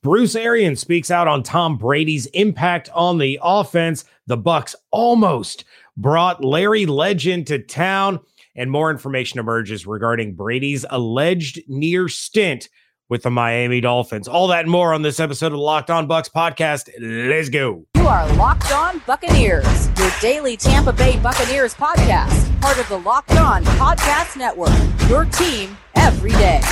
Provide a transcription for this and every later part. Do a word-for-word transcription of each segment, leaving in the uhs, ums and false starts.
Bruce Arians speaks out on Tom Brady's impact on the offense. The Bucs almost brought Larry Legend to town. And more information emerges regarding Brady's alleged near stint with the Miami Dolphins. All that and more on this episode of the Locked On Bucs podcast. Let's go. You are Locked On Buccaneers, your daily Tampa Bay Buccaneers podcast, part of the Locked On Podcast Network, your team every day.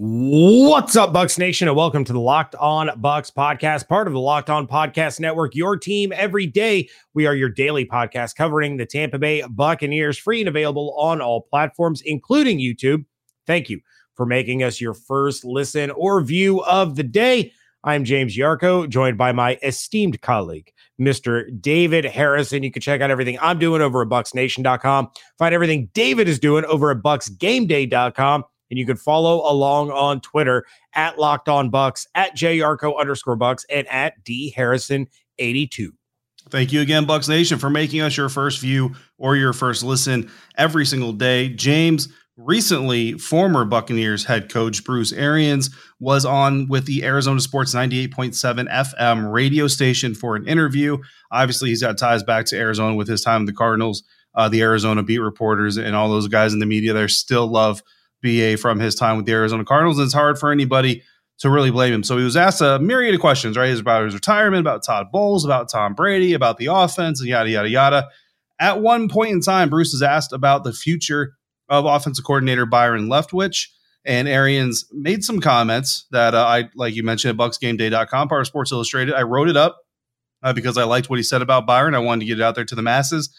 What's up, Bucs Nation, and welcome to the Locked On Bucs podcast, part of the Locked On Podcast Network, your team every day. We are your daily podcast covering the Tampa Bay Buccaneers, free and available on all platforms, including YouTube. Thank you for making us your first listen or view of the day. I'm James Yarcho, joined by my esteemed colleague, Mister David Harrison. You can check out everything I'm doing over at Bucs Nation dot com. Find everything David is doing over at Bucs Game Day dot com. And you can follow along on Twitter at LockedOnBucs, at Jarko underscore Bucs, and at D Harrison eighty-two. Thank you again, Bucs Nation, for making us your first view or your first listen every single day. James, recently former Buccaneers head coach Bruce Arians was on with the Arizona Sports ninety-eight point seven F M radio station for an interview. Obviously, he's got ties back to Arizona with his time in the Cardinals, uh, the Arizona beat reporters, and all those guys in the media there still love B A from his time with the Arizona Cardinals, and it's hard for anybody to really blame him. So he was asked a myriad of questions, right? About his retirement, about Todd Bowles, about Tom Brady, about the offense, and yada, yada, yada. At one point in time, Bruce is asked about the future of offensive coordinator Byron Leftwich, and Arians made some comments that uh, I, like you mentioned, at Bucs Game Day dot com, part of Sports Illustrated. I wrote it up uh, because I liked what he said about Byron. I wanted to get it out there to the masses.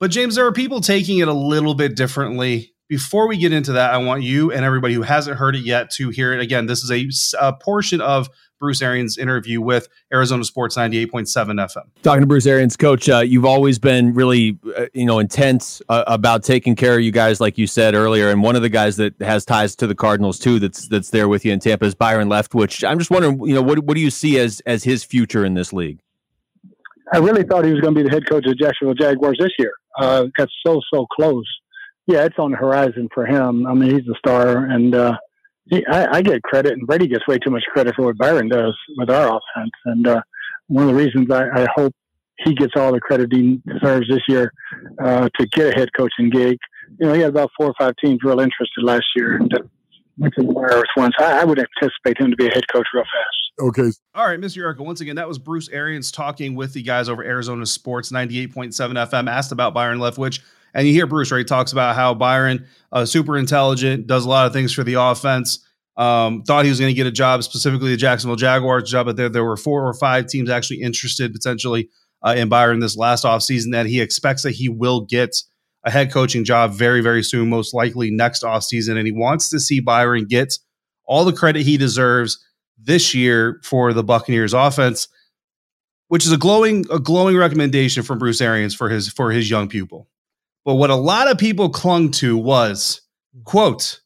But, James, there are people taking it a little bit differently. Before we get into that, I want you and everybody who hasn't heard it yet to hear it again. This is a, a portion of Bruce Arians' interview with Arizona Sports ninety-eight point seven F M. Talking to Bruce Arians, Coach, uh, you've always been really, uh, you know, intense uh, about taking care of you guys, like you said earlier. And one of the guys that has ties to the Cardinals too, that's that's there with you in Tampa, is Byron Leftwich. I'm just wondering, you know, what what do you see as as his future in this league? I really thought he was going to be the head coach of the Jacksonville Jaguars this year. Uh, got so so close. Yeah, it's on the horizon for him. I mean, he's the star, and uh, he, I, I get credit, and Brady gets way too much credit for what Byron does with our offense. And uh, one of the reasons I, I hope he gets all the credit he deserves this year uh, to get a head coaching gig. You know, he had about four or five teams real interested last year that went to the wire with once. I, I would anticipate him to be a head coach real fast. Okay. All right, Mister Yarko, once again, that was Bruce Arians talking with the guys over Arizona Sports ninety-eight point seven F M, asked about Byron Leftwich. And you hear Bruce, right, talks about how Byron, uh, super intelligent, does a lot of things for the offense, um, thought he was going to get a job, specifically the Jacksonville Jaguars job, but there, there were four or five teams actually interested potentially uh, in Byron this last offseason, that he expects that he will get a head coaching job very, very soon, most likely next offseason. And he wants to see Byron get all the credit he deserves this year for the Buccaneers offense, which is a glowing, a glowing recommendation from Bruce Arians for his, for his young pupil. But what a lot of people clung to was, quote,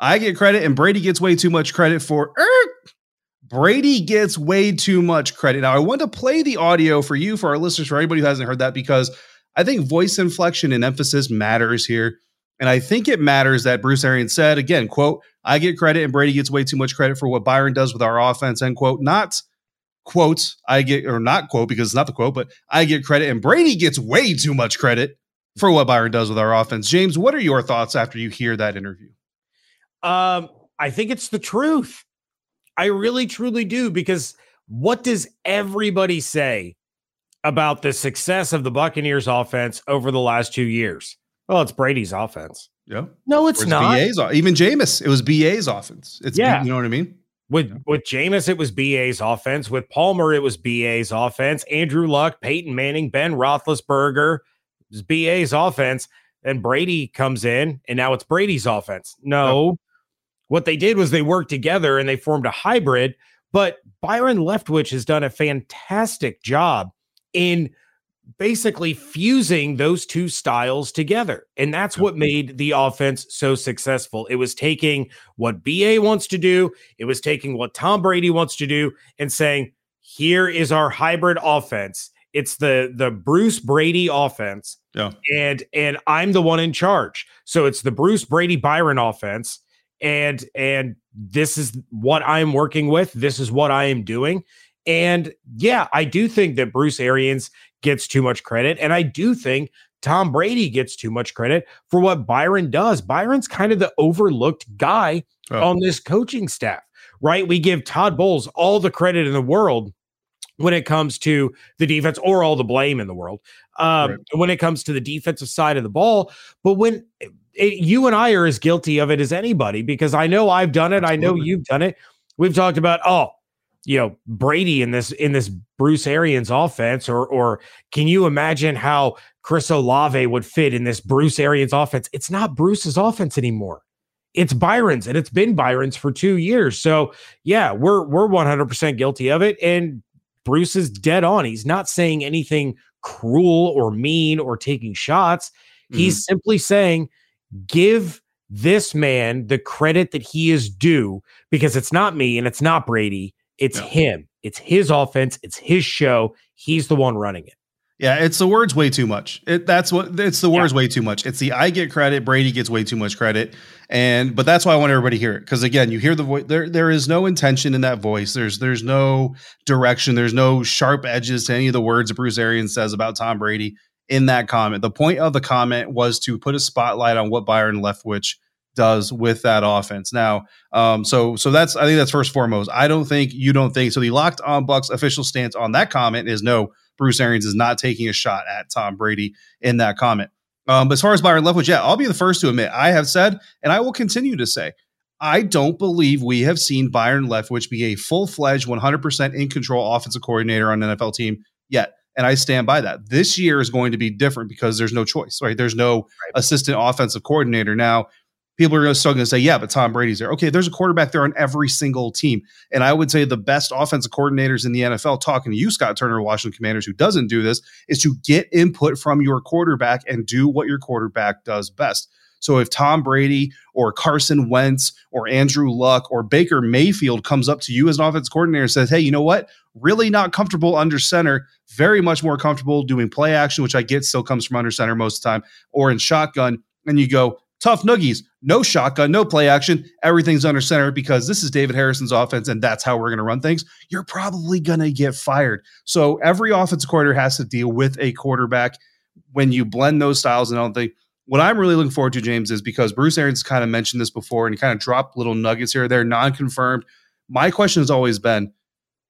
I get credit and Brady gets way too much credit for er, Brady gets way too much credit. Now, I want to play the audio for you, for our listeners, for anybody who hasn't heard that, because I think voice inflection and emphasis matters here. And I think it matters that Bruce Arians said, again, quote, I get credit and Brady gets way too much credit for what Byron does with our offense, end quote. Not quote, I get, or not quote, because it's not the quote, but I get credit and Brady gets way too much credit for what Byron does with our offense. James, what are your thoughts after you hear that interview? Um, I think it's the truth. I really, truly do, because what does everybody say about the success of the Buccaneers offense over the last two years? Well, it's Brady's offense. Yeah. No, it's not. B A's, even Jameis, it was B A's offense. It's, yeah. You know what I mean? With yeah. with Jameis, it was B A's offense. With Palmer, it was B A's offense. Andrew Luck, Peyton Manning, Ben Roethlisberger, it was B A's offense. Then Brady comes in, and now it's Brady's offense. No, yeah. What they did was they worked together and they formed a hybrid. But Byron Leftwich has done a fantastic job in basically fusing those two styles together. And that's what made the offense so successful. It was taking what B A wants to do. It was taking what Tom Brady wants to do and saying, here is our hybrid offense. It's the, the Bruce Brady offense. Yeah. And, and I'm the one in charge. So it's the Bruce Brady Byron offense. And, and this is what I'm working with. This is what I am doing. And yeah, I do think that Bruce Arians gets too much credit. And I do think Tom Brady gets too much credit for what Byron does. Byron's kind of the overlooked guy oh. on this coaching staff, right? We give Todd Bowles all the credit in the world when it comes to the defense, or all the blame in the world um, right. when it comes to the defensive side of the ball. But when it, you and I are as guilty of it as anybody, because I know I've done it. Absolutely. I know you've done it. We've talked about, oh, you know, Brady in this in this Bruce Arians offense, or or can you imagine how Chris Olave would fit in this Bruce Arians offense? It's not Bruce's offense anymore. It's Byron's, and it's been Byron's for two years. So yeah, we're we're one hundred percent guilty of it, and Bruce is dead on. He's not saying anything cruel or mean or taking shots. Mm-hmm. He's simply saying, give this man the credit that he is due, because it's not me and it's not Brady. It's no. him. It's his offense. It's his show. He's the one running it. Yeah, it's the words way too much. It, that's what it's the words yeah. way too much. It's the I get credit. Brady gets way too much credit. And but that's why I want everybody to hear it, because again, you hear the voice. There, there is no intention in that voice. There's there's no direction. There's no sharp edges to any of the words Bruce Arians says about Tom Brady in that comment. The point of the comment was to put a spotlight on what Byron Leftwich does with that offense. Now, um, so so that's I think that's first and foremost. I don't think you don't think so. The Locked On Bucs official stance on that comment is no, Bruce Arians is not taking a shot at Tom Brady in that comment. Um, but as far as Byron Leftwich, yeah, I'll be the first to admit, I have said, and I will continue to say, I don't believe we have seen Byron Leftwich be a full-fledged, one hundred percent in control offensive coordinator on an N F L team yet. And I stand by that. This year is going to be different because there's no choice, right? There's no right. assistant offensive coordinator. Now, people are still going to say, yeah, but Tom Brady's there. Okay, there's a quarterback there on every single team. And I would say the best offensive coordinators in the N F L, talking to you, Scott Turner, Washington Commanders, who doesn't do this, is to get input from your quarterback and do what your quarterback does best. So if Tom Brady or Carson Wentz or Andrew Luck or Baker Mayfield comes up to you as an offensive coordinator and says, hey, you know what? Really not comfortable under center, very much more comfortable doing play action, which I get still comes from under center most of the time, or in shotgun, and you go, tough noogies, no shotgun, no play action. Everything's under center because this is David Harrison's offense and that's how we're going to run things. You're probably going to get fired. So every offensive coordinator has to deal with a quarterback when you blend those styles. And I don't think what I'm really looking forward to, James, is because Bruce Arians kind of mentioned this before and he kind of dropped little nuggets here. They're non-confirmed. My question has always been,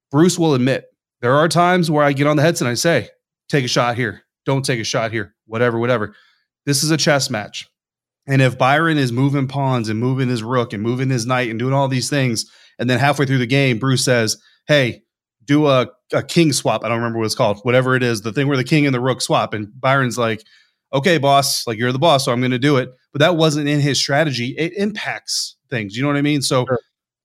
Bruce will admit there are times where I get on the headset and I say, take a shot here. Don't take a shot here. Whatever, whatever. This is a chess match. And if Byron is moving pawns and moving his rook and moving his knight and doing all these things, and then halfway through the game, Bruce says, hey, do a, a king swap. I don't remember what it's called. Whatever it is, the thing where the king and the rook swap. And Byron's like, okay, boss, like you're the boss, so I'm going to do it. But that wasn't in his strategy. It impacts things. You know what I mean? So sure.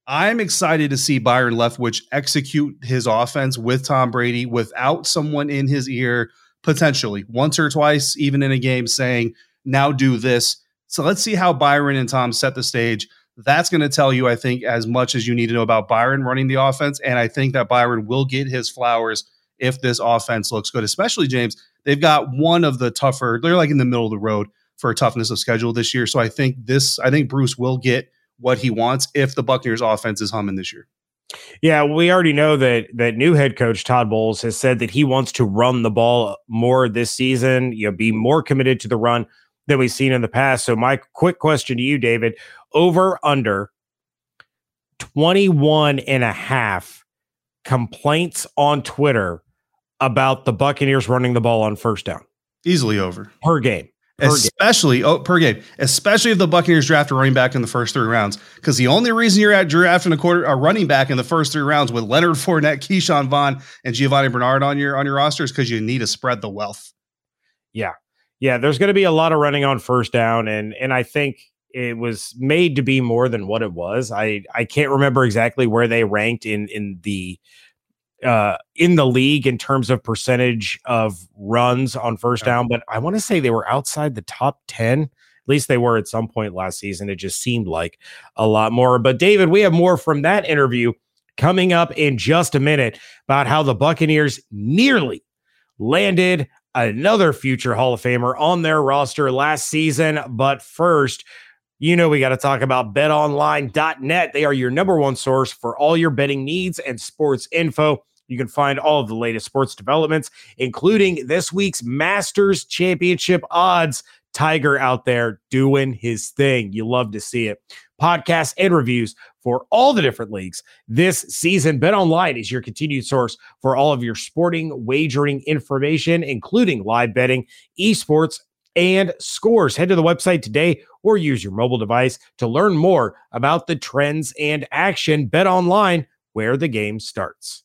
I'm excited to see Byron Leftwich execute his offense with Tom Brady without someone in his ear, potentially once or twice, even in a game saying, now do this. So let's see how Byron and Tom set the stage. That's going to tell you, I think, as much as you need to know about Byron running the offense. And I think that Byron will get his flowers if this offense looks good, especially, James. They've got one of the tougher. They're like in the middle of the road for toughness of schedule this year. So I think this I think Bruce will get what he wants if the Buccaneers offense is humming this year. Yeah, we already know that that new head coach Todd Bowles has said that he wants to run the ball more this season, you know, be more committed to the run than we've seen in the past. So my quick question to you, David, over under twenty-one and a half complaints on Twitter about the Buccaneers running the ball on first down. Easily over. Per game. especially per game. Oh, per game, especially if the Buccaneers draft a running back in the first three rounds. Because the only reason you're at drafting a quarter a running back in the first three rounds with Leonard Fournette, Keyshawn Vaughn, and Giovanni Bernard on your on your roster is because you need to spread the wealth. Yeah, yeah. There's going to be a lot of running on first down, and and I think it was made to be more than what it was. I I can't remember exactly where they ranked in in the. Uh, in the league in terms of percentage of runs on first down, but I want to say they were outside the top ten. At least they were at some point last season. It just seemed like a lot more. But David, we have more from that interview coming up in just a minute about how the Buccaneers nearly landed another future Hall of Famer on their roster last season. But first, you know, we got to talk about bet online dot net. They are your number one source for all your betting needs and sports info. You can find all of the latest sports developments, including this week's Masters Championship odds. Tiger out there doing his thing. You love to see it. Podcasts and reviews for all the different leagues this season. BetOnline is your continued source for all of your sporting wagering information, including live betting, esports, and scores. Head to the website today or use your mobile device to learn more about the trends and action. BetOnline, where the game starts.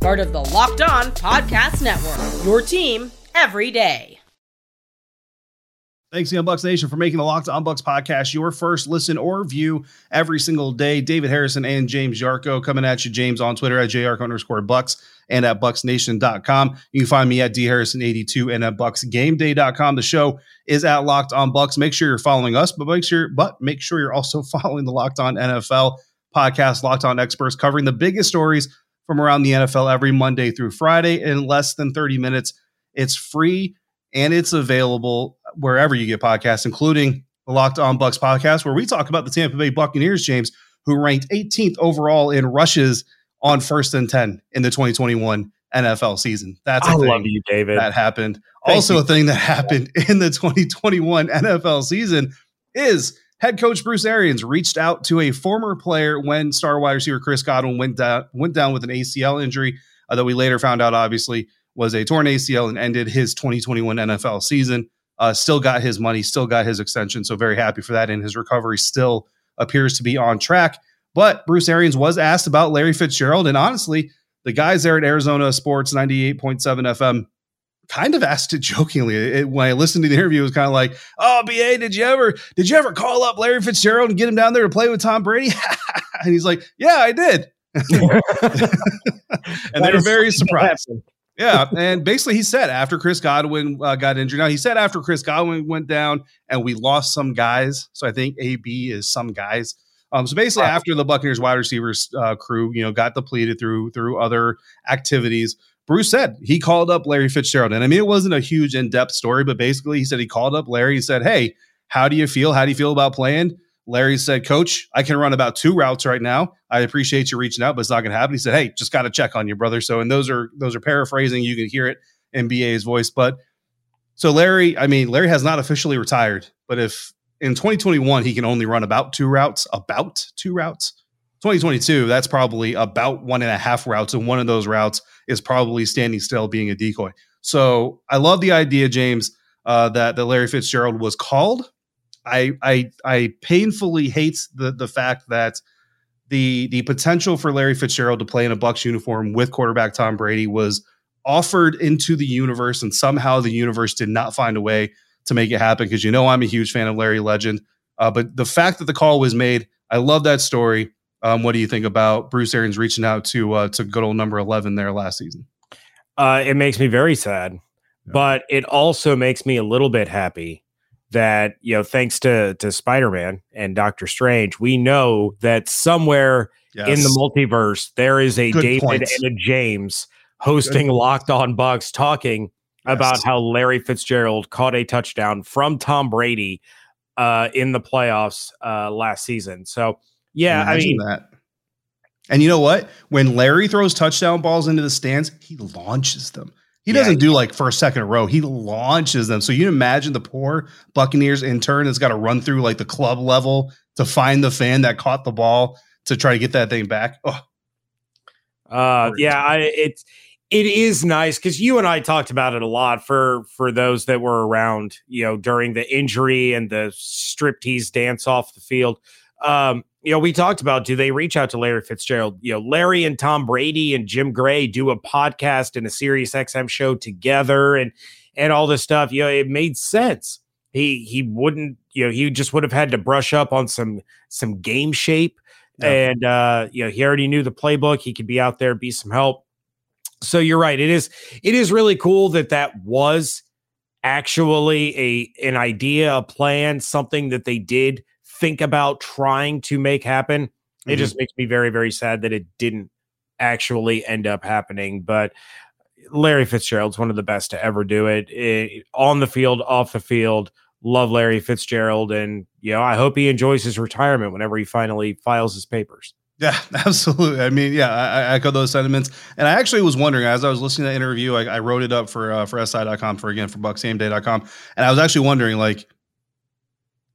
part of the Locked On Podcast Network, your team every day. Thanks again, Bucs Nation, for making the Locked On Bucs podcast your first listen or view every single day. David Harrison and James Yarcho coming at you. James on Twitter at Jarcho underscore Bucs and at Bucs Nation dot com. You can find me at D Harrison eighty-two and at Bucs Game Day dot com. The show is at Locked On Bucs. Make sure you're following us, but make sure, but make sure you're also following the Locked On N F L podcast, Locked On Experts, covering the biggest stories from around the N F L every Monday through Friday in less than thirty minutes. It's free and it's available wherever you get podcasts, including the Locked On Bucs podcast, where we talk about the Tampa Bay Buccaneers, James, who ranked eighteenth overall in rushes on first and ten in the twenty twenty-one N F L season. That's a I thing love you, David. That happened. Thank also, you. A thing that happened in the twenty twenty-one N F L season is head coach Bruce Arians reached out to a former player when star wide receiver Chris Godwin went down went down with an A C L injury, uh, that we later found out, obviously, was a torn A C L and ended his twenty twenty-one N F L season. Uh, still got his money, still got his extension. So very happy for that. And his recovery still appears to be on track. But Bruce Arians was asked about Larry Fitzgerald. And honestly, the guys there at Arizona Sports ninety-eight point seven F M kind of asked it jokingly. It, when I listened to the interview, it was kind of like, oh, B A, did you ever did you ever call up Larry Fitzgerald and get him down there to play with Tom Brady? And he's like, yeah, I did. And they were very surprised. Yeah, and basically he said after Chris Godwin uh, got injured. Now, he said after Chris Godwin went down and we lost some guys. So I think A B is some guys. Um, so basically after the Buccaneers wide receivers uh, crew, you know, got depleted through through other activities, Bruce said he called up Larry Fitzgerald. And I mean, it wasn't a huge in-depth story, but basically he said he called up Larry. He said, hey, how do you feel? How do you feel about playing? Larry said, Coach, I can run about two routes right now. I appreciate you reaching out, but it's not going to happen. He said, hey, just got to check on you, brother. So, and those are those are paraphrasing. You can hear it in B A's voice. But so Larry, I mean, Larry has not officially retired. But if in twenty twenty-one, he can only run about two routes, about two routes. twenty twenty-two, that's probably about one and a half routes. And one of those routes is probably standing still being a decoy. So I love the idea, James, uh, that, that Larry Fitzgerald was called. I I I painfully hate the the fact that the the potential for Larry Fitzgerald to play in a Bucs uniform with quarterback Tom Brady was offered into the universe, and somehow the universe did not find a way to make it happen. Because, you know, I'm a huge fan of Larry Legend, uh, but the fact that the call was made, I love that story. Um, what do you think about Bruce Arians reaching out to uh, to good old number eleven there last season? Uh, it makes me very sad, yeah. But it also makes me a little bit happy. That, you know, thanks to to Spider-Man and Doctor Strange, we know that somewhere yes. in the multiverse, there is a Good David point. And a James hosting Good. Locked On Bucs, talking yes. about how Larry Fitzgerald caught a touchdown from Tom Brady uh, in the playoffs uh, last season. So, yeah, Imagine I mean that. And you know what? When Larry throws touchdown balls into the stands, he launches them. He doesn't yeah. do like first, second row. He launches them. So you imagine the poor Buccaneers intern that's got to run through like the club level to find the fan that caught the ball to try to get that thing back. Oh. Uh, yeah, I, it's it is nice because you and I talked about it a lot for for those that were around, you know, during the injury and the striptease dance off the field. Um, you know, we talked about, do they reach out to Larry Fitzgerald? You know, Larry and Tom Brady and Jim Gray do a podcast and a Sirius X M show together and, and all this stuff. You know, it made sense. He, he wouldn't, you know, he just would have had to brush up on some, some game shape yeah. and, uh, you know, he already knew the playbook. He could be out there, be some help. So you're right. It is, it is really cool that that was actually a, an idea, a plan, something that they did think about trying to make happen. It mm-hmm. just makes me very, very sad that it didn't actually end up happening. But Larry Fitzgerald's one of the best to ever do it. It on the field, off the field. Love Larry Fitzgerald. And, you know, I hope he enjoys his retirement whenever he finally files his papers. Yeah, absolutely. I mean, yeah, I, I echo those sentiments. And I actually was wondering, as I was listening to that interview, I, I wrote it up for, uh, for S I dot com, for again, for Bucs Game Day dot com. And I was actually wondering, like,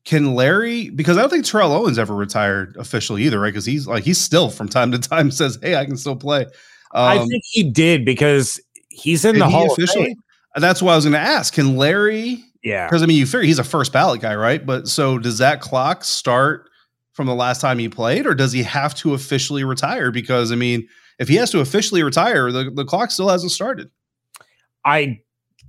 can Larry, because I don't think Terrell Owens ever retired officially either, right? Because he's like, he's still from time to time says, hey, I can still play. Um, I think he did because he's in the Hall of Fame. That's what I was going to ask. Can Larry, yeah, because I mean, you figure he's a first ballot guy, right? But so does that clock start from the last time he played, or does he have to officially retire? Because I mean, if he has to officially retire, the, the clock still hasn't started. I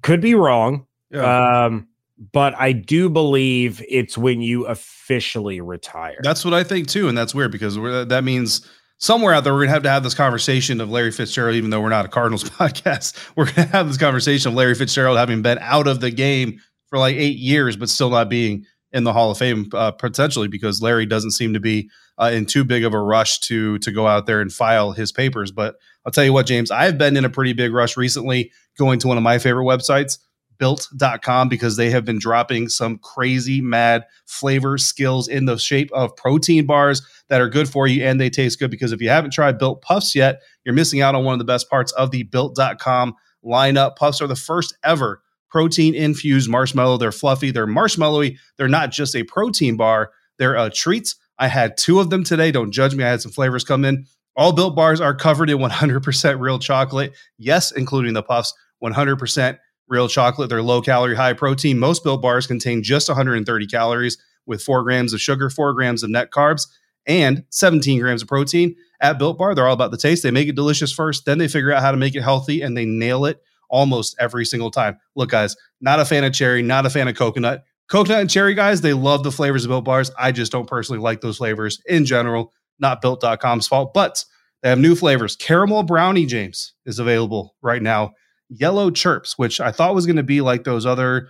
could be wrong. Yeah. Um, But I do believe it's when you officially retire. That's what I think, too. And that's weird because we're, that means somewhere out there we're going to have to have this conversation of Larry Fitzgerald, even though we're not a Cardinals podcast. We're going to have this conversation of Larry Fitzgerald having been out of the game for like eight years, but still not being in the Hall of Fame, uh, potentially because Larry doesn't seem to be uh, in too big of a rush to to go out there and file his papers. But I'll tell you what, James, I've been in a pretty big rush recently going to one of my favorite websites, built dot com, because they have been dropping some crazy mad flavor skills in the shape of protein bars that are good for you and they taste good, because if you haven't tried Built Puffs yet, you're missing out on one of the best parts of the built dot com lineup. Puffs are the first ever protein infused marshmallow. They're fluffy, they're marshmallowy, they're not just a protein bar, they're a treat. I had two of them today. Don't judge me. I had some flavors come in. All Built bars are covered in one hundred percent real chocolate. Yes, including the puffs, one hundred percent real chocolate. They're low calorie, high protein. Most Built bars contain just one hundred thirty calories with four grams of sugar, four grams of net carbs, and seventeen grams of protein. At Built Bar, they're all about the taste. They make it delicious first, then they figure out how to make it healthy, and they nail it almost every single time. Look, guys, not a fan of cherry, not a fan of coconut. Coconut and cherry, guys, they love the flavors of Built bars. I just don't personally like those flavors in general. Not built dot com's fault, but they have new flavors. Caramel brownie, James, is available right now. Yellow Chirps, which I thought was going to be like those other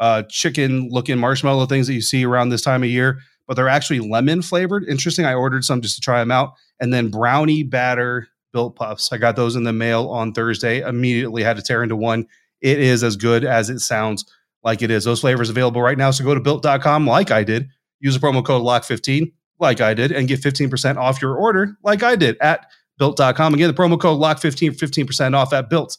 uh, chicken-looking marshmallow things that you see around this time of year, but they're actually lemon-flavored. Interesting. I ordered some just to try them out. And then Brownie Batter Built Puffs. I got those in the mail on Thursday. Immediately had to tear into one. It is as good as it sounds like it is. Those flavors available right now, so go to built dot com like I did. Use the promo code L O C K fifteen like I did, and get fifteen percent off your order like I did at built dot com. Again, the promo code L O C K fifteen for fifteen percent off at built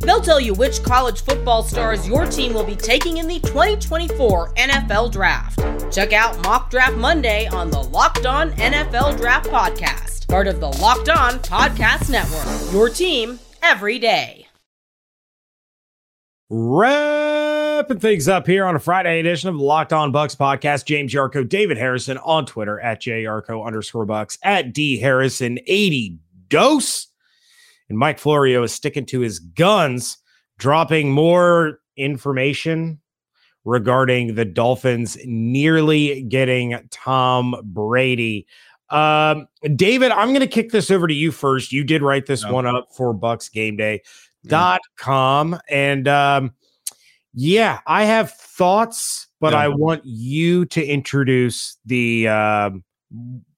They'll tell you which college football stars your team will be taking in the twenty twenty-four N F L Draft. Check out Mock Draft Monday on the Locked On N F L Draft Podcast, part of the Locked On Podcast Network, your team every day. Wrapping things up here on a Friday edition of the Locked On Bucs Podcast. James Yarcho, David Harrison on Twitter at J Yarcho underscore Bucs, at D Harrison eighty dose. And Mike Florio is sticking to his guns, dropping more information regarding the Dolphins nearly getting Tom Brady. Um, David, I'm going to kick this over to you first. You did write this okay. one up for Bucs Game Day dot com. Mm-hmm. And um, yeah, I have thoughts, but yeah. I want you to introduce the um,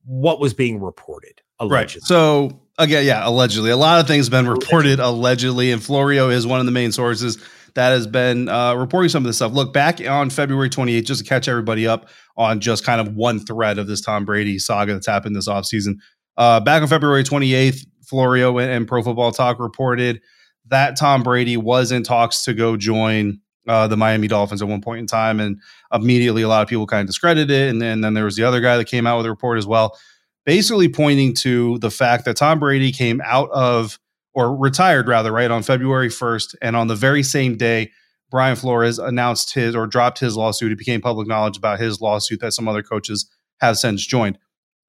what was being reported. Allegedly. Right. So again, yeah, allegedly, a lot of things have been reported allegedly, and Florio is one of the main sources that has been uh, reporting some of this stuff. Look, back on February twenty-eighth, just to catch everybody up on just kind of one thread of this Tom Brady saga that's happened this offseason. Uh, back on February twenty-eighth, Florio and, and Pro Football Talk reported that Tom Brady was in talks to go join uh, the Miami Dolphins at one point in time, and immediately a lot of people kind of discredited it, and then, and then there was the other guy that came out with a report as well, basically pointing to the fact that Tom Brady came out of or retired rather, right, on February first. And on the very same day, Brian Flores announced his or dropped his lawsuit. It became public knowledge about his lawsuit that some other coaches have since joined.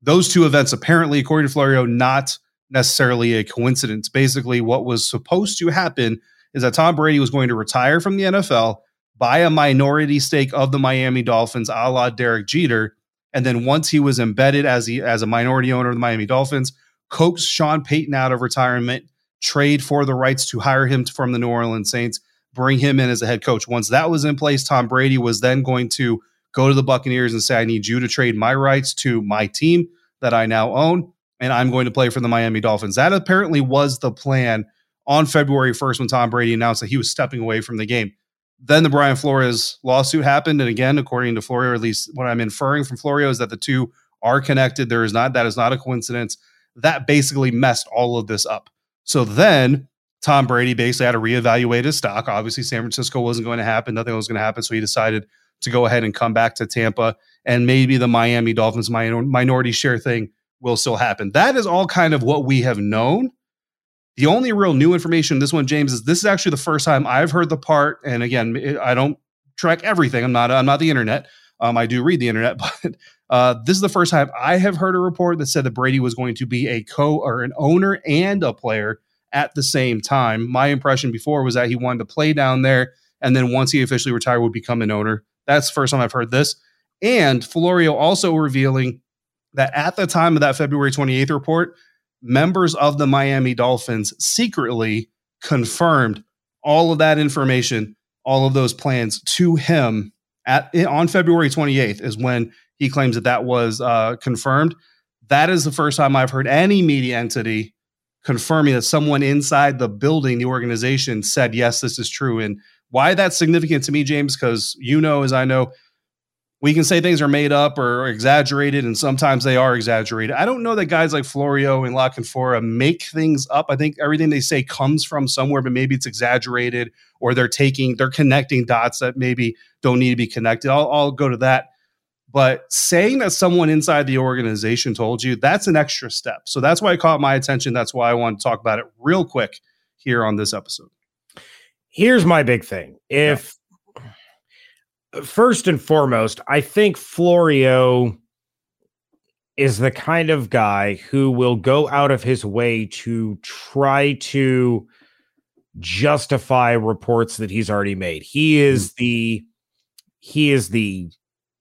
Those two events, apparently, according to Florio, not necessarily a coincidence. Basically, what was supposed to happen is that Tom Brady was going to retire from the N F L, buy a minority stake of the Miami Dolphins, a la Derek Jeter. And then once he was embedded as he, as a minority owner of the Miami Dolphins, coax Sean Payton out of retirement, trade for the rights to hire him from the New Orleans Saints, bring him in as a head coach. Once that was in place, Tom Brady was then going to go to the Buccaneers and say, I need you to trade my rights to my team that I now own, and I'm going to play for the Miami Dolphins. That apparently was the plan on February first when Tom Brady announced that he was stepping away from the game. Then the Brian Flores lawsuit happened. And again, according to Florio, at least what I'm inferring from Florio, is that the two are connected. There is not, that is not a coincidence. That basically messed all of this up. So then Tom Brady basically had to reevaluate his stock. Obviously, San Francisco wasn't going to happen. Nothing was going to happen. So he decided to go ahead and come back to Tampa, and maybe the Miami Dolphins minor- minority share thing will still happen. That is all kind of what we have known. The only real new information, this one, James, is this is actually the first time I've heard the part. And again, I don't track everything. I'm not, I'm not the internet. Um, I do read the internet, but uh, this is the first time I have heard a report that said that Brady was going to be a co or an owner and a player at the same time. My impression before was that he wanted to play down there, and then once he officially retired, would become an owner. That's the first time I've heard this. And Florio also revealing that at the time of that February twenty-eighth report, members of the Miami Dolphins secretly confirmed all of that information, all of those plans to him at on February twenty-eighth is when he claims that that was uh, confirmed. That is the first time I've heard any media entity confirming that someone inside the building, the organization, said, yes, this is true. And why that's significant to me, James, because you know, as I know, we can say things are made up or exaggerated, and sometimes they are exaggerated. I don't know that guys like Florio and La Canfora make things up. I think everything they say comes from somewhere, but maybe it's exaggerated, or they're taking, they're connecting dots that maybe don't need to be connected. I'll, I'll go to that. But saying that someone inside the organization told you, that's an extra step. So that's why it caught my attention. That's why I want to talk about it real quick here on this episode. Here's my big thing. If, First and foremost, I think Florio is the kind of guy who will go out of his way to try to justify reports that he's already made. He is the he is the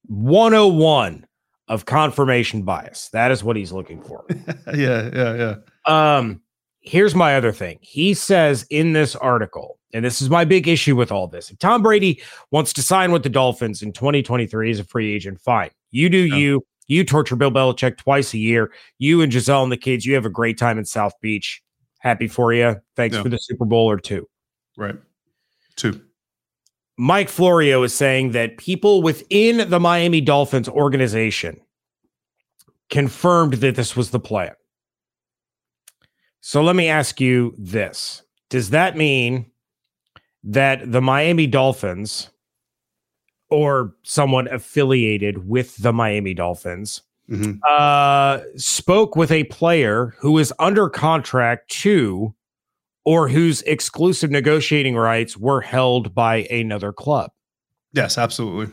one oh one of confirmation bias. That is what he's looking for. yeah, yeah, yeah. Um, here's my other thing. He says in this article, and this is my big issue with all this, if Tom Brady wants to sign with the Dolphins in twenty twenty-three as a free agent, fine. You do yeah. you. You torture Bill Belichick twice a year. You and Giselle and the kids, you have a great time in South Beach. Happy for you. Thanks yeah. for the Super Bowl or two. Right. Two. Mike Florio is saying that people within the Miami Dolphins organization confirmed that this was the plan. So let me ask you this. Does that mean that the Miami Dolphins, or someone affiliated with the Miami Dolphins, mm-hmm. uh, spoke with a player who is under contract to, or whose exclusive negotiating rights were held by another club? Yes, absolutely.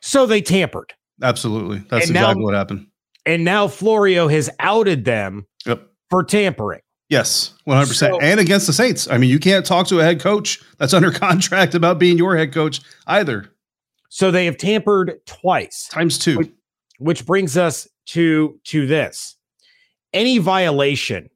So they tampered. Absolutely. That's and exactly now, what happened. And now Florio has outed them yep. for tampering. Yes, one hundred percent. So, and against the Saints. I mean, you can't talk to a head coach that's under contract about being your head coach either. So they have tampered twice. Times two. Which, which brings us to, to this. any violation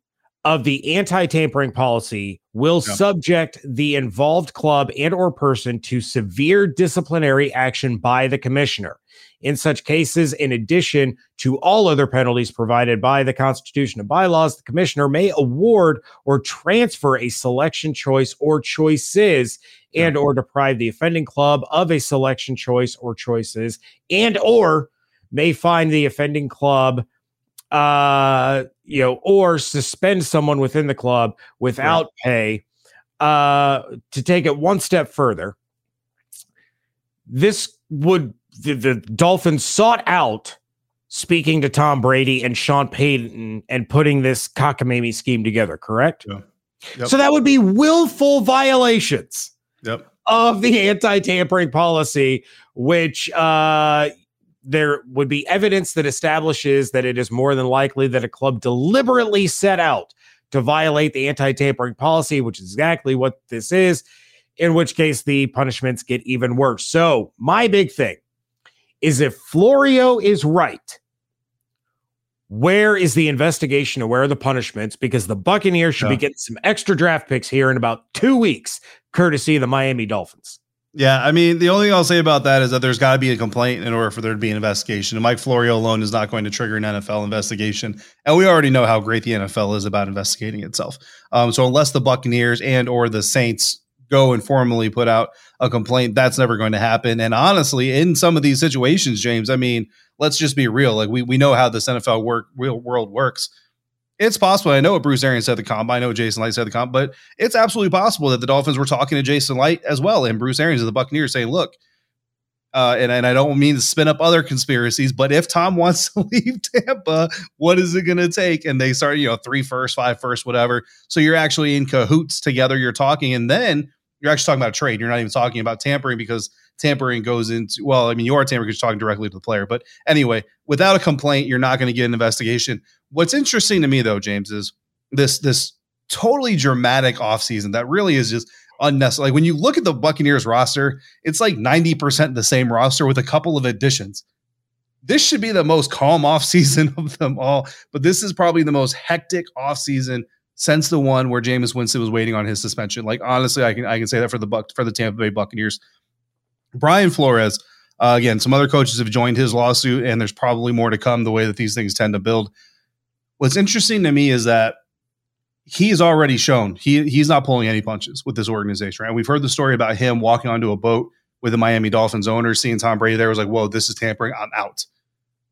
of the anti-tampering policy will yep. subject the involved club and or person to severe disciplinary action by the commissioner. In such cases, in addition to all other penalties provided by the Constitution and bylaws, the commissioner may award or transfer a selection choice or choices and or deprive the offending club of a selection choice or choices and or may fine the offending club uh you know or suspend someone within the club without pay. Uh to take it one step further, this would the, the Dolphins sought out speaking to Tom Brady and Sean Payton and putting this cockamamie scheme together, correct? Yeah. Yep. So that would be willful violations yep. of the anti-tampering policy, which uh there would be evidence that establishes that it is more than likely that a club deliberately set out to violate the anti-tampering policy, which is exactly what this is, in which case the punishments get even worse. So my big thing is, if Florio is right, where is the investigation and where are the punishments? Because the Buccaneers should yeah. be getting some extra draft picks here in about two weeks, courtesy of the Miami Dolphins. Yeah, I mean, the only thing I'll say about that is that there's got to be a complaint in order for there to be an investigation. And Mike Florio alone is not going to trigger an N F L investigation. And we already know how great the N F L is about investigating itself. Um, so unless the Buccaneers and or the Saints go and formally put out a complaint, that's never going to happen. And honestly, in some of these situations, James, I mean, let's just be real. Like we we know how this N F L work, real world works. It's possible. I know what Bruce Arians said at the combine. I know what Jason Light said at the combine, but it's absolutely possible that the Dolphins were talking to Jason Light as well, and Bruce Arians and the Buccaneers saying, look, uh, and, and I don't mean to spin up other conspiracies, but if Tom wants to leave Tampa, what is it going to take? And they started, you know, three first, five first, whatever. So you're actually in cahoots together. You're talking, and then you're actually talking about trade. You're not even talking about tampering, because tampering goes into, well, I mean, you are tampering because you're talking directly to the player. But anyway, without a complaint, you're not going to get an investigation. What's interesting to me, though, James, is this this totally dramatic offseason that really is just unnecessary. Like, when you look at the Buccaneers roster, it's like ninety percent the same roster with a couple of additions. This should be the most calm offseason of them all, but this is probably the most hectic offseason since the one where Jameis Winston was waiting on his suspension. Like, honestly, I can I can say that for the Buc- for the Tampa Bay Buccaneers. Brian Flores, uh, again, some other coaches have joined his lawsuit, and there's probably more to come the way that these things tend to build. What's interesting to me is that he's already shown he he's not pulling any punches with this organization, right? We've heard the story about him walking onto a boat with the Miami Dolphins owner, seeing Tom Brady there, was like, whoa, this is tampering. I'm out.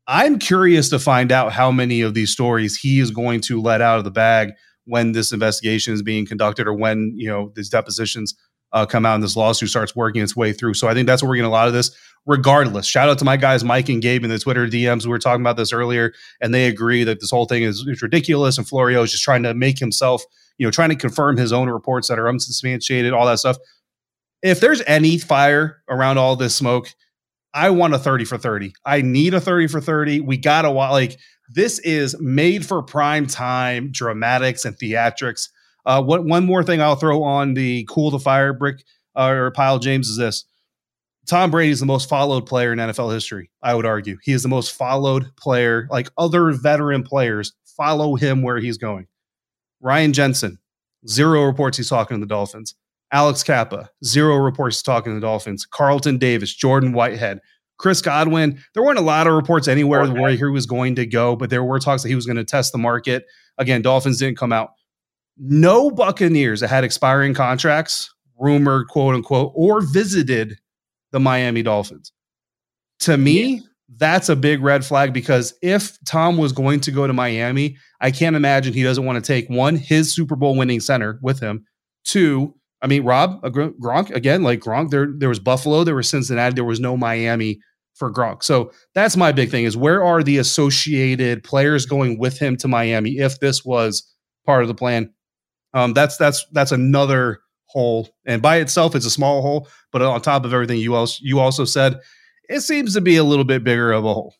I'm curious to find out how many of these stories he is going to let out of the bag when this investigation is being conducted, or when, you know, these depositions uh, come out and this lawsuit starts working its way through. So I think that's where we're getting a lot of this. Regardless, shout out to my guys, Mike and Gabe, in the Twitter D Ms. We were talking about this earlier, and they agree that this whole thing is ridiculous. And Florio is just trying to make himself, you know, trying to confirm his own reports that are unsubstantiated, all that stuff. If there's any fire around all this smoke, I want a thirty for thirty. I need a thirty for thirty. We got to watch. Like, this is made for prime time dramatics and theatrics. Uh, what one more thing I'll throw on the cool the fire brick uh, or pile, James, is this. Tom Brady is the most followed player in N F L history, I would argue. He is the most followed player. Like, other veteran players follow him where he's going. Ryan Jensen, zero reports he's talking to the Dolphins. Alex Kappa, zero reports he's talking to the Dolphins. Carlton Davis, Jordan Whitehead, Chris Godwin. There weren't a lot of reports anywhere okay. where he was going to go, but there were talks that he was going to test the market. Again, Dolphins didn't come out. No Buccaneers that had expiring contracts, rumored, quote unquote, or visited the Miami Dolphins. To me, yeah. that's a big red flag, because if Tom was going to go to Miami, I can't imagine he doesn't want to take, one, his Super Bowl winning center with him. Two, I mean, Rob Gronk, again, like Gronk, there, there was Buffalo, there was Cincinnati, there was no Miami for Gronk. So that's my big thing, is where are the associated players going with him to Miami if this was part of the plan? Um, that's, that's, that's another hole, and by itself it's a small hole, but on top of everything you else you also said, it seems to be a little bit bigger of a hole.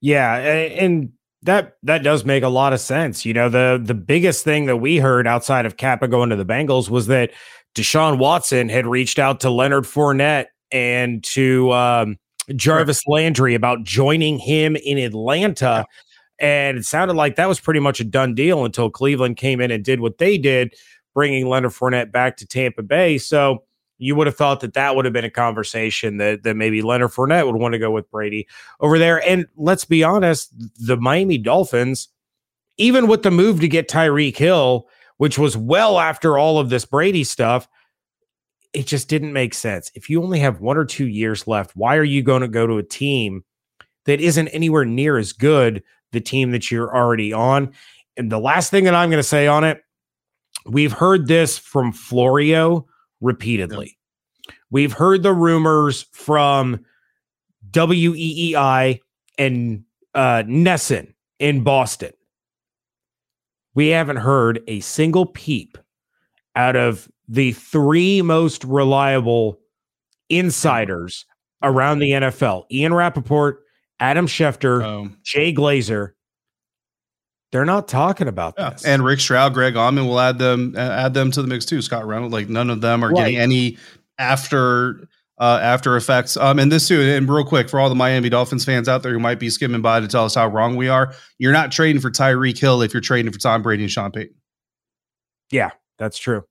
Yeah, and that that does make a lot of sense. You know, the the biggest thing that we heard outside of Kappa going to the Bengals was that Deshaun Watson had reached out to Leonard Fournette and to um Jarvis Landry about joining him in Atlanta. And it sounded like that was pretty much a done deal until Cleveland came in and did what they did, bringing Leonard Fournette back to Tampa Bay. So you would have thought that that would have been a conversation that, that maybe Leonard Fournette would want to go with Brady over there. And let's be honest, the Miami Dolphins, even with the move to get Tyreek Hill, which was well after all of this Brady stuff, it just didn't make sense. If you only have one or two years left, why are you going to go to a team that isn't anywhere near as good the team that you're already on? And the last thing that I'm going to say on it, we've heard this from Florio repeatedly. Yeah. We've heard the rumors from W E E I and uh, Nesson in Boston. We haven't heard a single peep out of the three most reliable insiders around the N F L, Ian Rappaport, Adam Schefter, um, Jay Glazer. They're not talking about yeah. this. And Rick Stroud, Greg Allman will add them, uh, add them to the mix too. Scott Reynolds, like none of them are right. getting any after uh, after effects. Um, and this too, and real quick for all the Miami Dolphins fans out there who might be skimming by to tell us how wrong we are, you're not trading for Tyreek Hill if you're trading for Tom Brady and Sean Payton. Yeah, that's true.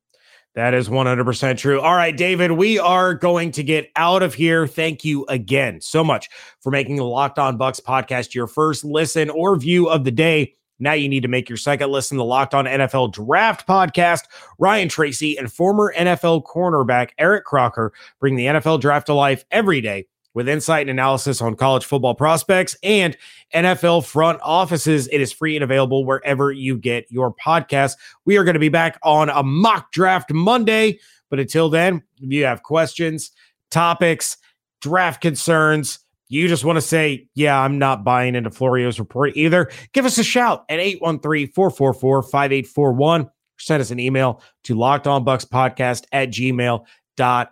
That is one hundred percent true. All right, David, we are going to get out of here. Thank you again so much for making the Locked On Bucs podcast your first listen or view of the day. Now you need to make your second listen to the Locked On N F L Draft podcast. Ryan Tracy and former N F L cornerback Eric Crocker bring the N F L Draft to life every day with insight and analysis on college football prospects and N F L front offices. It is free and available wherever you get your podcasts. We are going to be back on a mock draft Monday, but until then, if you have questions, topics, draft concerns, you just want to say, yeah, I'm not buying into Florio's report either, give us a shout at eight one three, four four four, five eight four one. Send us an email to lockedonbuckspodcast at gmail.com.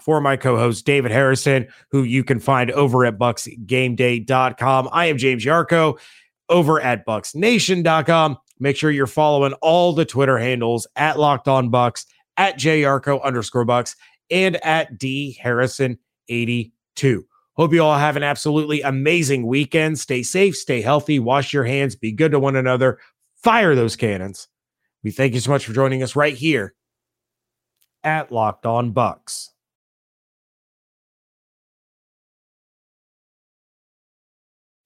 For my co-host, David Harrison, who you can find over at Bucs Game Day dot com. I am James Yarcho over at Bucs Nation dot com. Make sure you're following all the Twitter handles at Locked On Bucs, at J Yarcho underscore Bucs, and at D Harrison eighty-two. Hope you all have an absolutely amazing weekend. Stay safe, stay healthy, wash your hands, be good to one another, fire those cannons. We thank you so much for joining us right here at Locked On Bucs.